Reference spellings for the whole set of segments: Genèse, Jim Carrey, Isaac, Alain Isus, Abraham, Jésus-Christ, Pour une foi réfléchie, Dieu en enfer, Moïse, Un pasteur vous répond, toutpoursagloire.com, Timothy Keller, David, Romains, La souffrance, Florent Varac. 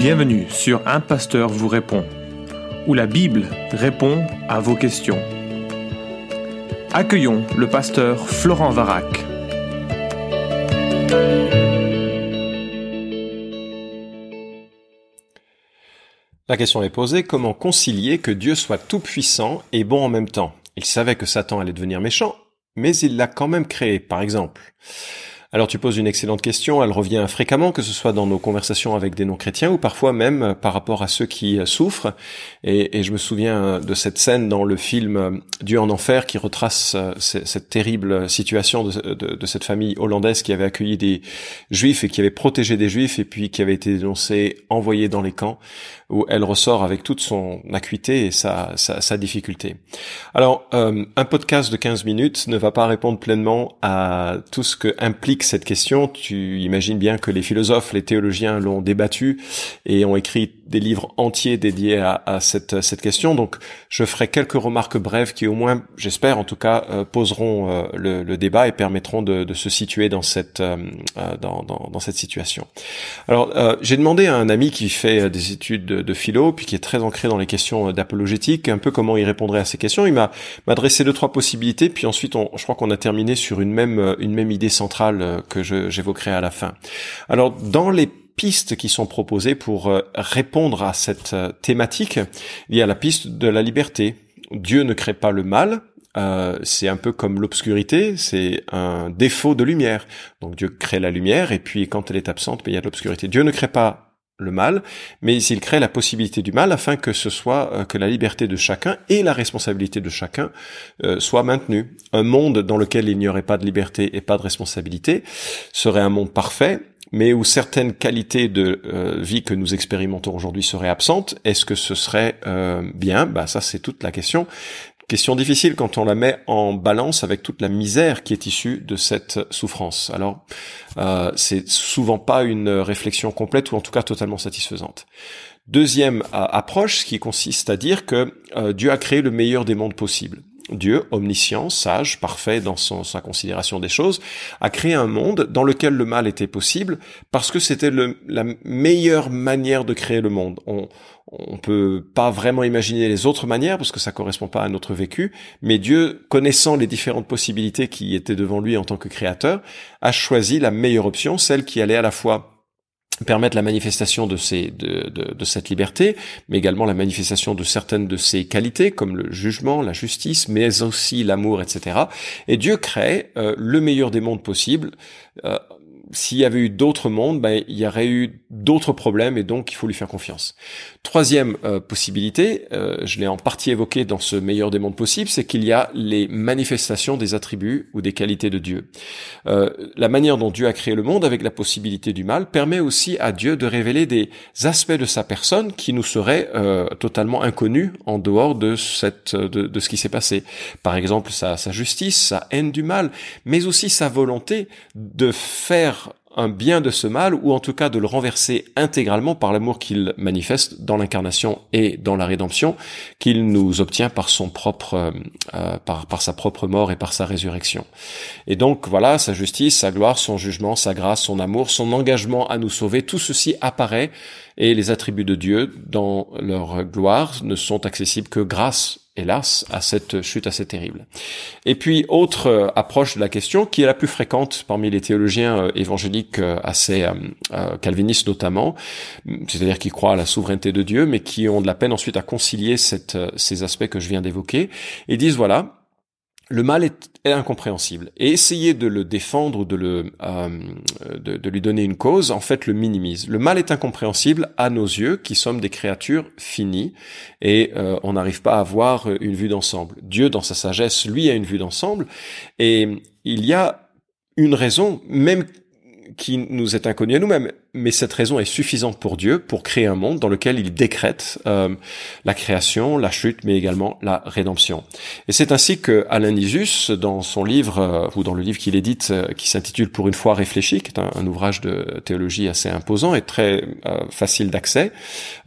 Bienvenue sur Un pasteur vous répond, où la Bible répond à vos questions. Accueillons le pasteur Florent Varac. La question est posée, comment concilier que Dieu soit tout-puissant et bon en même temps? Il savait que Satan allait devenir méchant, mais il l'a quand même créé, par exemple. Alors tu poses une excellente question, elle revient fréquemment, que ce soit dans nos conversations avec des non-chrétiens ou parfois même par rapport à ceux qui souffrent. Et je me souviens de cette scène dans le film Dieu en enfer qui retrace cette terrible situation de cette famille hollandaise qui avait accueilli des juifs et qui avait protégé des juifs et puis qui avait été dénoncée, envoyée dans les camps, où elle ressort avec toute son acuité et sa difficulté. Alors, un podcast de 15 minutes ne va pas répondre pleinement à tout ce que implique cette question. Tu imagines bien que les philosophes, les théologiens l'ont débattu et ont écrit des livres entiers dédiés à cette question. Donc, je ferai quelques remarques brèves qui, au moins, j'espère en tout cas, poseront le débat et permettront de se situer dans cette situation. Alors, j'ai demandé à un ami qui fait des études de philo, puis qui est très ancré dans les questions d'apologétique, un peu comment il répondrait à ces questions. Il m'a adressé 2-3 possibilités, puis ensuite, je crois qu'on a terminé sur une même idée centrale que j'évoquerai à la fin. Alors, dans les pistes qui sont proposées pour répondre à cette thématique, il y a la piste de la liberté. Dieu ne crée pas le mal, c'est un peu comme l'obscurité, c'est un défaut de lumière. Donc Dieu crée la lumière, et puis quand elle est absente, il y a de l'obscurité. Dieu ne crée pas le mal, mais il crée la possibilité du mal afin que que la liberté de chacun et la responsabilité de chacun soit maintenue. Un monde dans lequel il n'y aurait pas de liberté et pas de responsabilité serait un monde parfait, mais où certaines qualités de vie que nous expérimentons aujourd'hui seraient absentes. Est-ce que ce serait bien? Ça, c'est toute la question. Question difficile quand on la met en balance avec toute la misère qui est issue de cette souffrance. Alors, c'est souvent pas une réflexion complète ou en tout cas totalement satisfaisante. Deuxième approche, ce qui consiste à dire que Dieu a créé le meilleur des mondes possibles. Dieu, omniscient, sage, parfait dans sa considération des choses, a créé un monde dans lequel le mal était possible parce que c'était la meilleure manière de créer le monde. On peut pas vraiment imaginer les autres manières parce que ça correspond pas à notre vécu, mais Dieu, connaissant les différentes possibilités qui étaient devant lui en tant que créateur, a choisi la meilleure option, celle qui allait à la fois permettre la manifestation de cette liberté, mais également la manifestation de certaines de ses qualités, comme le jugement, la justice, mais aussi l'amour, etc. Et Dieu crée le meilleur des mondes possibles. S'il y avait eu d'autres mondes, il y aurait eu d'autres problèmes et donc il faut lui faire confiance. Troisième possibilité, je l'ai en partie évoqué dans ce meilleur des mondes possibles, c'est qu'il y a les manifestations des attributs ou des qualités de Dieu. La manière dont Dieu a créé le monde avec la possibilité du mal permet aussi à Dieu de révéler des aspects de sa personne qui nous seraient totalement inconnus en dehors de ce qui s'est passé. Par exemple, sa justice, sa haine du mal, mais aussi sa volonté de faire un bien de ce mal, ou en tout cas de le renverser intégralement par l'amour qu'il manifeste dans l'incarnation et dans la rédemption qu'il nous obtient par son propre par sa propre mort et par sa résurrection. Et donc voilà, sa justice, sa gloire, son jugement, sa grâce, son amour, son engagement à nous sauver, tout ceci apparaît, et les attributs de Dieu dans leur gloire ne sont accessibles que grâce, hélas, à cette chute assez terrible. Et puis, autre approche de la question, qui est la plus fréquente parmi les théologiens évangéliques assez calvinistes notamment, c'est-à-dire qui croient à la souveraineté de Dieu, mais qui ont de la peine ensuite à concilier ces aspects que je viens d'évoquer, et disent, voilà, le mal est incompréhensible, et essayer de le défendre ou de lui donner une cause, en fait, le minimise. Le mal est incompréhensible à nos yeux, qui sommes des créatures finies, et on n'arrive pas à avoir une vue d'ensemble. Dieu, dans sa sagesse, lui, a une vue d'ensemble, et il y a une raison, même qui nous est inconnue à nous-mêmes. Mais cette raison est suffisante pour Dieu pour créer un monde dans lequel il décrète la création, la chute, mais également la rédemption. Et c'est ainsi que Alain Isus, dans son livre ou dans le livre qu'il édite, qui s'intitule Pour une foi réfléchie, qui est un ouvrage de théologie assez imposant et très facile d'accès,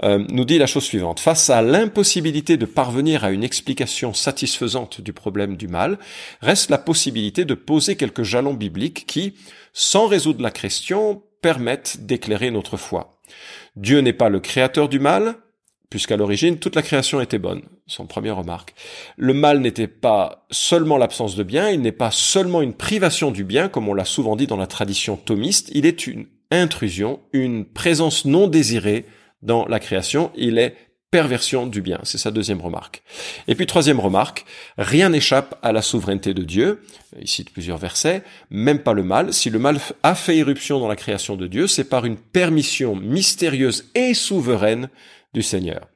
nous dit la chose suivante. Face à l'impossibilité de parvenir à une explication satisfaisante du problème du mal, reste la possibilité de poser quelques jalons bibliques qui, sans résoudre la question, permettent d'éclairer notre foi. Dieu n'est pas le créateur du mal, puisqu'à l'origine, toute la création était bonne. Son première remarque. Le mal n'était pas seulement l'absence de bien, il n'est pas seulement une privation du bien, comme on l'a souvent dit dans la tradition thomiste, il est une intrusion, une présence non désirée dans la création, il est perversion du bien. C'est sa deuxième remarque. Et puis troisième remarque, rien n'échappe à la souveraineté de Dieu. Il cite plusieurs versets, même pas le mal. Si le mal a fait irruption dans la création de Dieu, c'est par une permission mystérieuse et souveraine du Seigneur.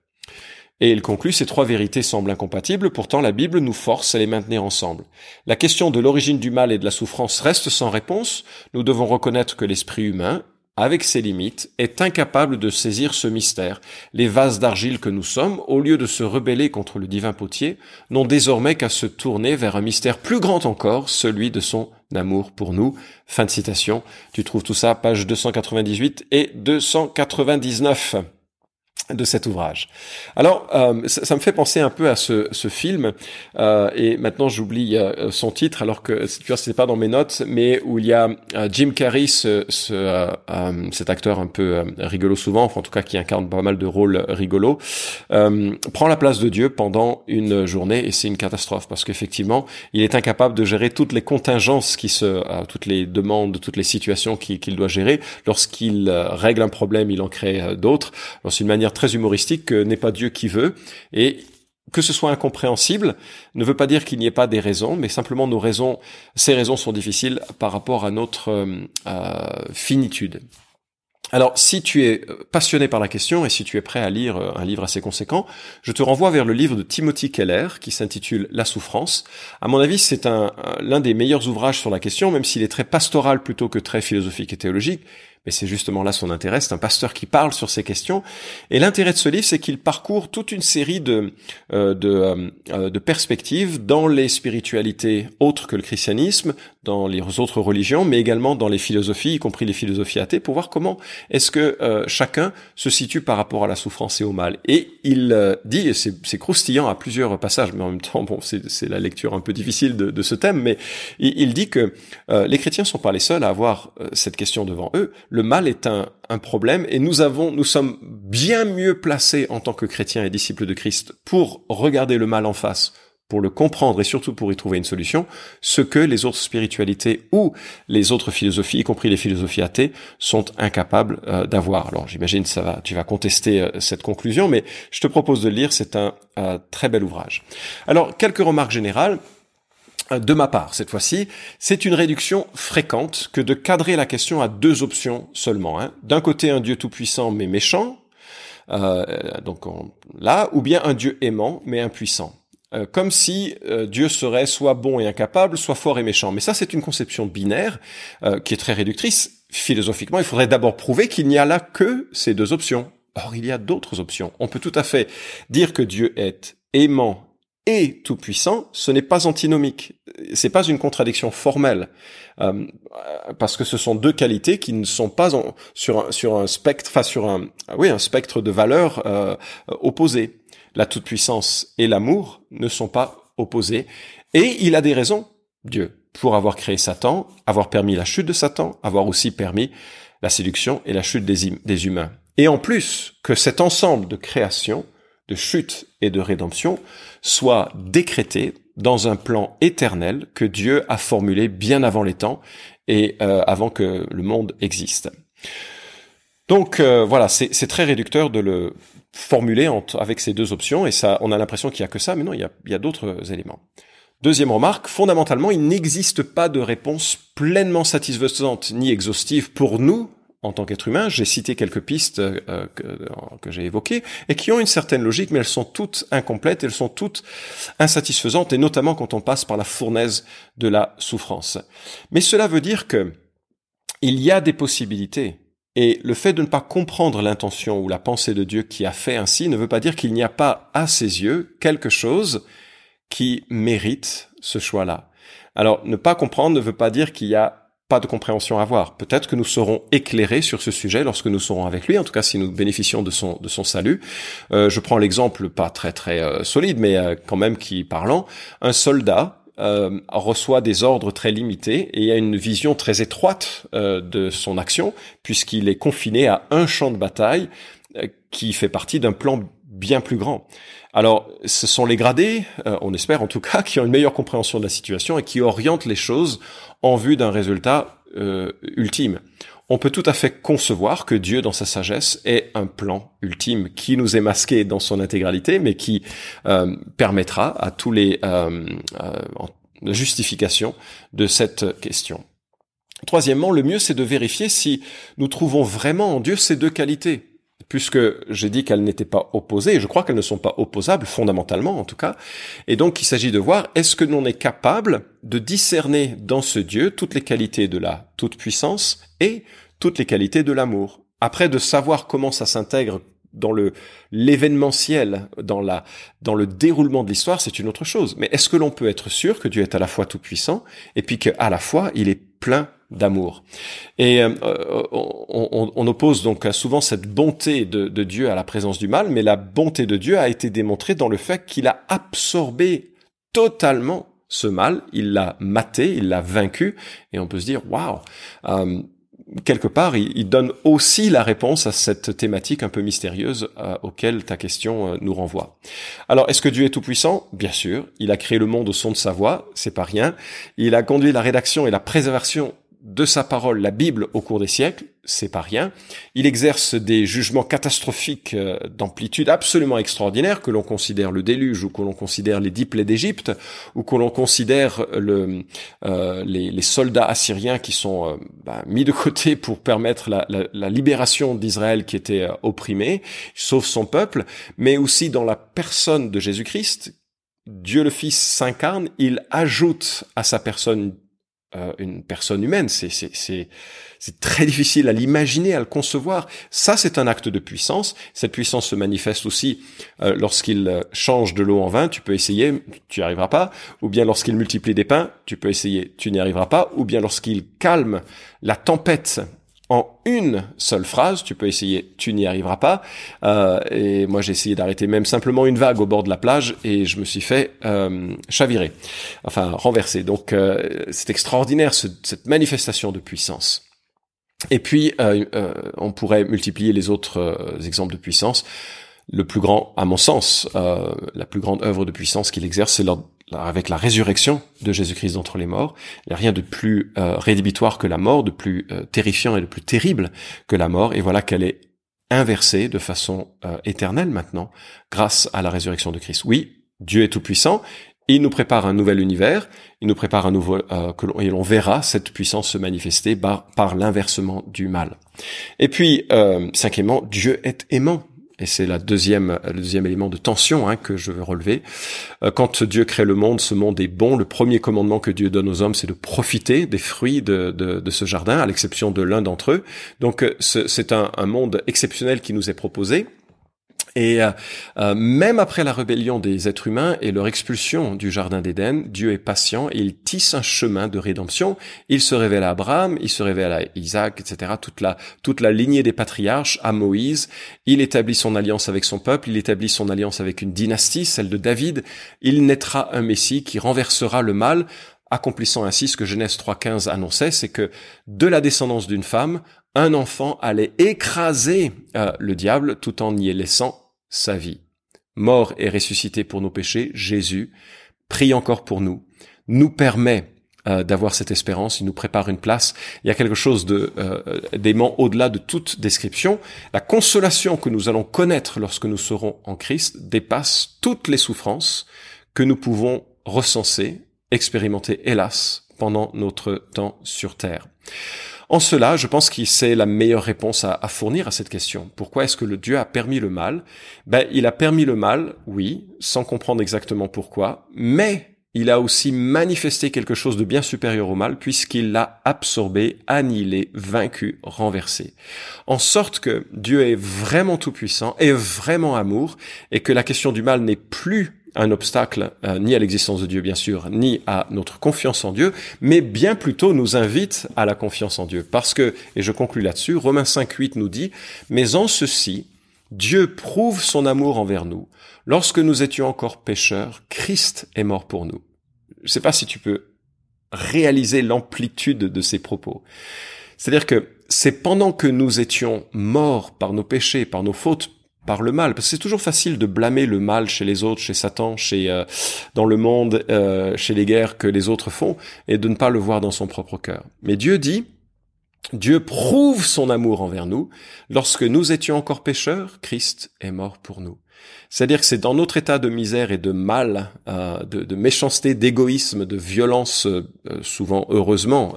Et il conclut, ces trois vérités semblent incompatibles, pourtant la Bible nous force à les maintenir ensemble. La question de l'origine du mal et de la souffrance reste sans réponse. Nous devons reconnaître que l'esprit humain, avec ses limites, est incapable de saisir ce mystère. Les vases d'argile que nous sommes, au lieu de se rebeller contre le divin potier, n'ont désormais qu'à se tourner vers un mystère plus grand encore, celui de son amour pour nous. Fin de citation. Tu trouves tout ça, pages 298 et 299 de cet ouvrage. Alors, ça me fait penser un peu à ce film, et maintenant j'oublie son titre, alors que tu vois, c'est pas dans mes notes, mais où il y a Jim Carrey, cet acteur un peu rigolo souvent, enfin, en tout cas qui incarne pas mal de rôles rigolos, prend la place de Dieu pendant une journée, et c'est une catastrophe, parce qu'effectivement, il est incapable de gérer toutes les contingences toutes les demandes, toutes les situations qu'il doit gérer. Lorsqu'il règle un problème, il en crée d'autres. Alors, c'est une manière très humoristique que n'est pas Dieu qui veut, et que ce soit incompréhensible ne veut pas dire qu'il n'y ait pas des raisons, mais simplement ces raisons sont difficiles par rapport à notre finitude. Alors, si tu es passionné par la question et si tu es prêt à lire un livre assez conséquent, je te renvoie vers le livre de Timothy Keller qui s'intitule « La souffrance ». À mon avis, c'est l'un des meilleurs ouvrages sur la question, même s'il est très pastoral plutôt que très philosophique et théologique. Mais c'est justement là son intérêt, c'est un pasteur qui parle sur ces questions. Et l'intérêt de ce livre, c'est qu'il parcourt toute une série de perspectives dans les spiritualités autres que le christianisme, dans les autres religions, mais également dans les philosophies, y compris les philosophies athées, pour voir comment est-ce que chacun se situe par rapport à la souffrance et au mal. Et il dit, et c'est croustillant à plusieurs passages, mais en même temps, bon, c'est la lecture un peu difficile de ce thème, mais il dit que les chrétiens ne sont pas les seuls à avoir cette question devant eux. Le mal est un problème et nous sommes bien mieux placés en tant que chrétiens et disciples de Christ pour regarder le mal en face, pour le comprendre et surtout pour y trouver une solution, ce que les autres spiritualités ou les autres philosophies, y compris les philosophies athées, sont incapables d'avoir. Alors j'imagine tu vas contester cette conclusion, mais je te propose de le lire, c'est un très bel ouvrage. Alors quelques remarques générales. De ma part, cette fois-ci, c'est une réduction fréquente que de cadrer la question à deux options seulement. D'un côté, un Dieu tout-puissant mais méchant, ou bien un Dieu aimant mais impuissant. Comme si Dieu serait soit bon et incapable, soit fort et méchant. Mais ça, c'est une conception binaire qui est très réductrice. Philosophiquement, il faudrait d'abord prouver qu'il n'y a là que ces deux options. Or, il y a d'autres options. On peut tout à fait dire que Dieu est aimant et tout-puissant, ce n'est pas antinomique. C'est pas une contradiction formelle, parce que ce sont deux qualités qui ne sont pas sur un spectre de valeurs opposées. La toute-puissance et l'amour ne sont pas opposés. Et il a des raisons, Dieu, pour avoir créé Satan, avoir permis la chute de Satan, avoir aussi permis la séduction et la chute des humains. Et en plus, que cet ensemble de création, de chute et de rédemption, soit décrété dans un plan éternel que Dieu a formulé bien avant les temps et avant que le monde existe. Donc voilà, c'est très réducteur de le formuler avec ces deux options, et ça, on a l'impression qu'il n'y a que ça, mais non, il y a d'autres éléments. Deuxième remarque, fondamentalement, il n'existe pas de réponse pleinement satisfaisante ni exhaustive pour nous, en tant qu'être humain. J'ai cité quelques pistes que j'ai évoquées et qui ont une certaine logique, mais elles sont toutes incomplètes, elles sont toutes insatisfaisantes, et notamment quand on passe par la fournaise de la souffrance. Mais cela veut dire que il y a des possibilités, et le fait de ne pas comprendre l'intention ou la pensée de Dieu qui a fait ainsi ne veut pas dire qu'il n'y a pas, à ses yeux, quelque chose qui mérite ce choix-là. Alors, ne pas comprendre ne veut pas dire qu'il y a pas de compréhension à avoir. Peut-être que nous serons éclairés sur ce sujet lorsque nous serons avec lui, en tout cas si nous bénéficions de son salut. Je prends l'exemple, pas très très solide, mais quand même qui parlant, un soldat reçoit des ordres très limités et a une vision très étroite de son action, puisqu'il est confiné à un champ de bataille qui fait partie d'un plan bien plus grand. Alors, ce sont les gradés, on espère en tout cas, qui ont une meilleure compréhension de la situation et qui orientent les choses en vue d'un résultat ultime. On peut tout à fait concevoir que Dieu, dans sa sagesse, ait un plan ultime qui nous est masqué dans son intégralité, mais qui permettra à tous les justifications de cette question. Troisièmement, le mieux, c'est de vérifier si nous trouvons vraiment en Dieu ces deux qualités. Puisque j'ai dit qu'elles n'étaient pas opposées, et je crois qu'elles ne sont pas opposables, fondamentalement en tout cas, et donc il s'agit de voir, est-ce que l'on est capable de discerner dans ce Dieu toutes les qualités de la toute-puissance et toutes les qualités de l'amour. Après, de savoir comment ça s'intègre dans l'événementiel, dans le déroulement de l'histoire, c'est une autre chose. Mais est-ce que l'on peut être sûr que Dieu est à la fois tout-puissant, et puis qu'à la fois, il est plein d'amour. Et on oppose donc souvent cette bonté de Dieu à la présence du mal, mais la bonté de Dieu a été démontrée dans le fait qu'il a absorbé totalement ce mal, il l'a maté, il l'a vaincu, et on peut se dire waouh, quelque part il donne aussi la réponse à cette thématique un peu mystérieuse auquel ta question nous renvoie. Alors, est-ce que Dieu est tout puissant? Bien sûr, il a créé le monde au son de sa voix, c'est pas rien. Il a conduit la rédaction et la préservation de sa parole, la Bible, au cours des siècles, c'est pas rien. Il exerce des jugements catastrophiques d'amplitude absolument extraordinaire, que l'on considère le déluge, ou que l'on considère les 10 plaies d'Égypte, ou que l'on considère les soldats assyriens qui sont mis de côté pour permettre la libération d'Israël qui était opprimée, sauf son peuple, mais aussi dans la personne de Jésus-Christ, Dieu le Fils s'incarne, il ajoute à sa personne une personne humaine, c'est très difficile à l'imaginer, à le concevoir. Ça, c'est un acte de puissance. Cette puissance se manifeste aussi lorsqu'il change de l'eau en vin. Tu peux essayer, tu n'y arriveras pas. Ou bien lorsqu'il multiplie des pains, tu peux essayer, tu n'y arriveras pas. Ou bien lorsqu'il calme la tempête en une seule phrase, tu peux essayer, tu n'y arriveras pas. Et moi, j'ai essayé d'arrêter même simplement une vague au bord de la plage et je me suis fait chavirer, enfin renverser. Donc, c'est extraordinaire cette manifestation de puissance. Et puis, on pourrait multiplier les autres exemples de puissance. Le plus grand, à mon sens, la plus grande œuvre de puissance qu'il exerce, c'est avec la résurrection de Jésus-Christ d'entre les morts. Il n'y a rien de plus rédhibitoire que la mort, de plus terrifiant et de plus terrible que la mort. Et voilà qu'elle est inversée de façon éternelle maintenant, grâce à la résurrection de Christ. Oui, Dieu est tout-puissant. Il nous prépare un nouvel univers, il nous prépare un nouveau et l'on verra cette puissance se manifester par l'inversement du mal. Et puis, cinquièmement, Dieu est aimant. Et c'est le deuxième élément de tension que je veux relever. Quand Dieu crée le monde, ce monde est bon. Le premier commandement que Dieu donne aux hommes, c'est de profiter des fruits de ce jardin, à l'exception de l'un d'entre eux. Donc c'est un monde exceptionnel qui nous est proposé. Et même après la rébellion des êtres humains et leur expulsion du jardin d'Éden, Dieu est patient et il tisse un chemin de rédemption. Il se révèle à Abraham, il se révèle à Isaac, etc. Toute la lignée des patriarches, à Moïse. Il établit son alliance avec son peuple, il établit son alliance avec une dynastie, celle de David. Il naîtra un Messie qui renversera le mal, accomplissant ainsi ce que Genèse 3.15 annonçait, c'est que de la descendance d'une femme, un enfant allait écraser le diable tout en y laissant sa vie. Mort et ressuscité pour nos péchés, Jésus, prie encore pour nous, nous permet d'avoir cette espérance, il nous prépare une place. Il y a quelque chose d'aimant au-delà de toute description. La consolation que nous allons connaître lorsque nous serons en Christ dépasse toutes les souffrances que nous pouvons recenser, expérimenter, hélas, pendant notre temps sur terre. En cela, je pense que c'est la meilleure réponse à fournir à cette question. Pourquoi est-ce que Dieu a permis le mal? Il a permis le mal, oui, sans comprendre exactement pourquoi, mais il a aussi manifesté quelque chose de bien supérieur au mal, puisqu'il l'a absorbé, annihilé, vaincu, renversé. En sorte que Dieu est vraiment tout-puissant, est vraiment amour, et que la question du mal n'est plus un obstacle, ni à l'existence de Dieu, bien sûr, ni à notre confiance en Dieu, mais bien plutôt nous invite à la confiance en Dieu. Parce que, et je conclus là-dessus, Romains 5.8 nous dit « Mais en ceci, Dieu prouve son amour envers nous. Lorsque nous étions encore pécheurs, Christ est mort pour nous. Je sais pas si tu peux réaliser l'amplitude de ces propos. C'est-à-dire que c'est pendant que nous étions morts par nos péchés, par nos fautes, par le mal, parce que c'est toujours facile de blâmer le mal chez les autres, chez Satan, dans le monde, chez les guerres que les autres font, et de ne pas le voir dans son propre cœur. Mais Dieu dit, Dieu prouve son amour envers nous. Lorsque nous étions encore pécheurs, Christ est mort pour nous. C'est-à-dire que c'est dans notre état de misère et de mal, de méchanceté, d'égoïsme, de violence, souvent heureusement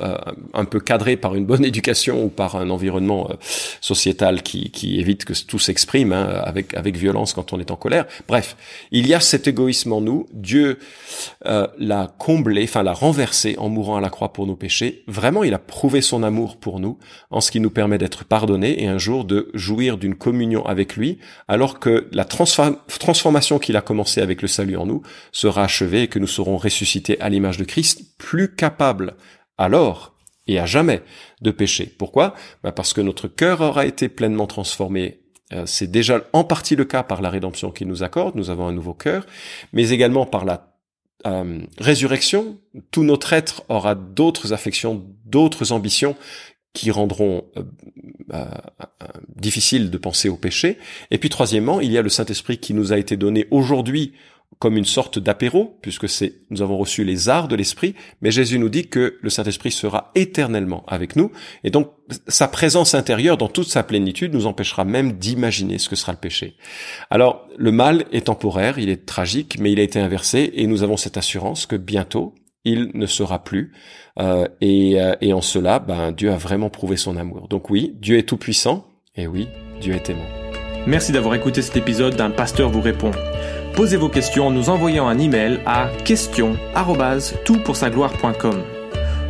un peu cadré par une bonne éducation ou par un environnement sociétal qui évite que tout s'exprime avec violence quand on est en colère. Bref, il y a cet égoïsme en nous. Dieu l'a comblé, enfin l'a renversé en mourant à la croix pour nos péchés. Vraiment, il a prouvé son amour pour nous en ce qui nous permet d'être pardonnés et un jour de jouir d'une communion avec lui, alors que la transformation qu'il a commencée avec le salut en nous sera achevée et que nous serons ressuscités à l'image de Christ, plus capables alors et à jamais de pécher. Pourquoi ? Parce que notre cœur aura été pleinement transformé. C'est déjà en partie le cas par la rédemption qu'il nous accorde, nous avons un nouveau cœur, mais également par la résurrection. Tout notre être aura d'autres affections, d'autres ambitions qui rendront difficile de penser au péché. Et puis troisièmement, il y a le Saint-Esprit qui nous a été donné aujourd'hui comme une sorte d'apéro, puisque nous avons reçu les arts de l'Esprit, mais Jésus nous dit que le Saint-Esprit sera éternellement avec nous, et donc sa présence intérieure dans toute sa plénitude nous empêchera même d'imaginer ce que sera le péché. Alors, le mal est temporaire, il est tragique, mais il a été inversé, et nous avons cette assurance que bientôt, il ne sera plus, et en cela, Dieu a vraiment prouvé son amour. Donc oui, Dieu est tout-puissant, et oui, Dieu est aimant. Merci d'avoir écouté cet épisode d'Un pasteur vous répond. Posez vos questions en nous envoyant un email à question@toutpoursagloire.com.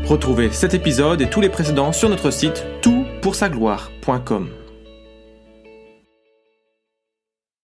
Retrouvez cet épisode et tous les précédents sur notre site toutpoursagloire.com.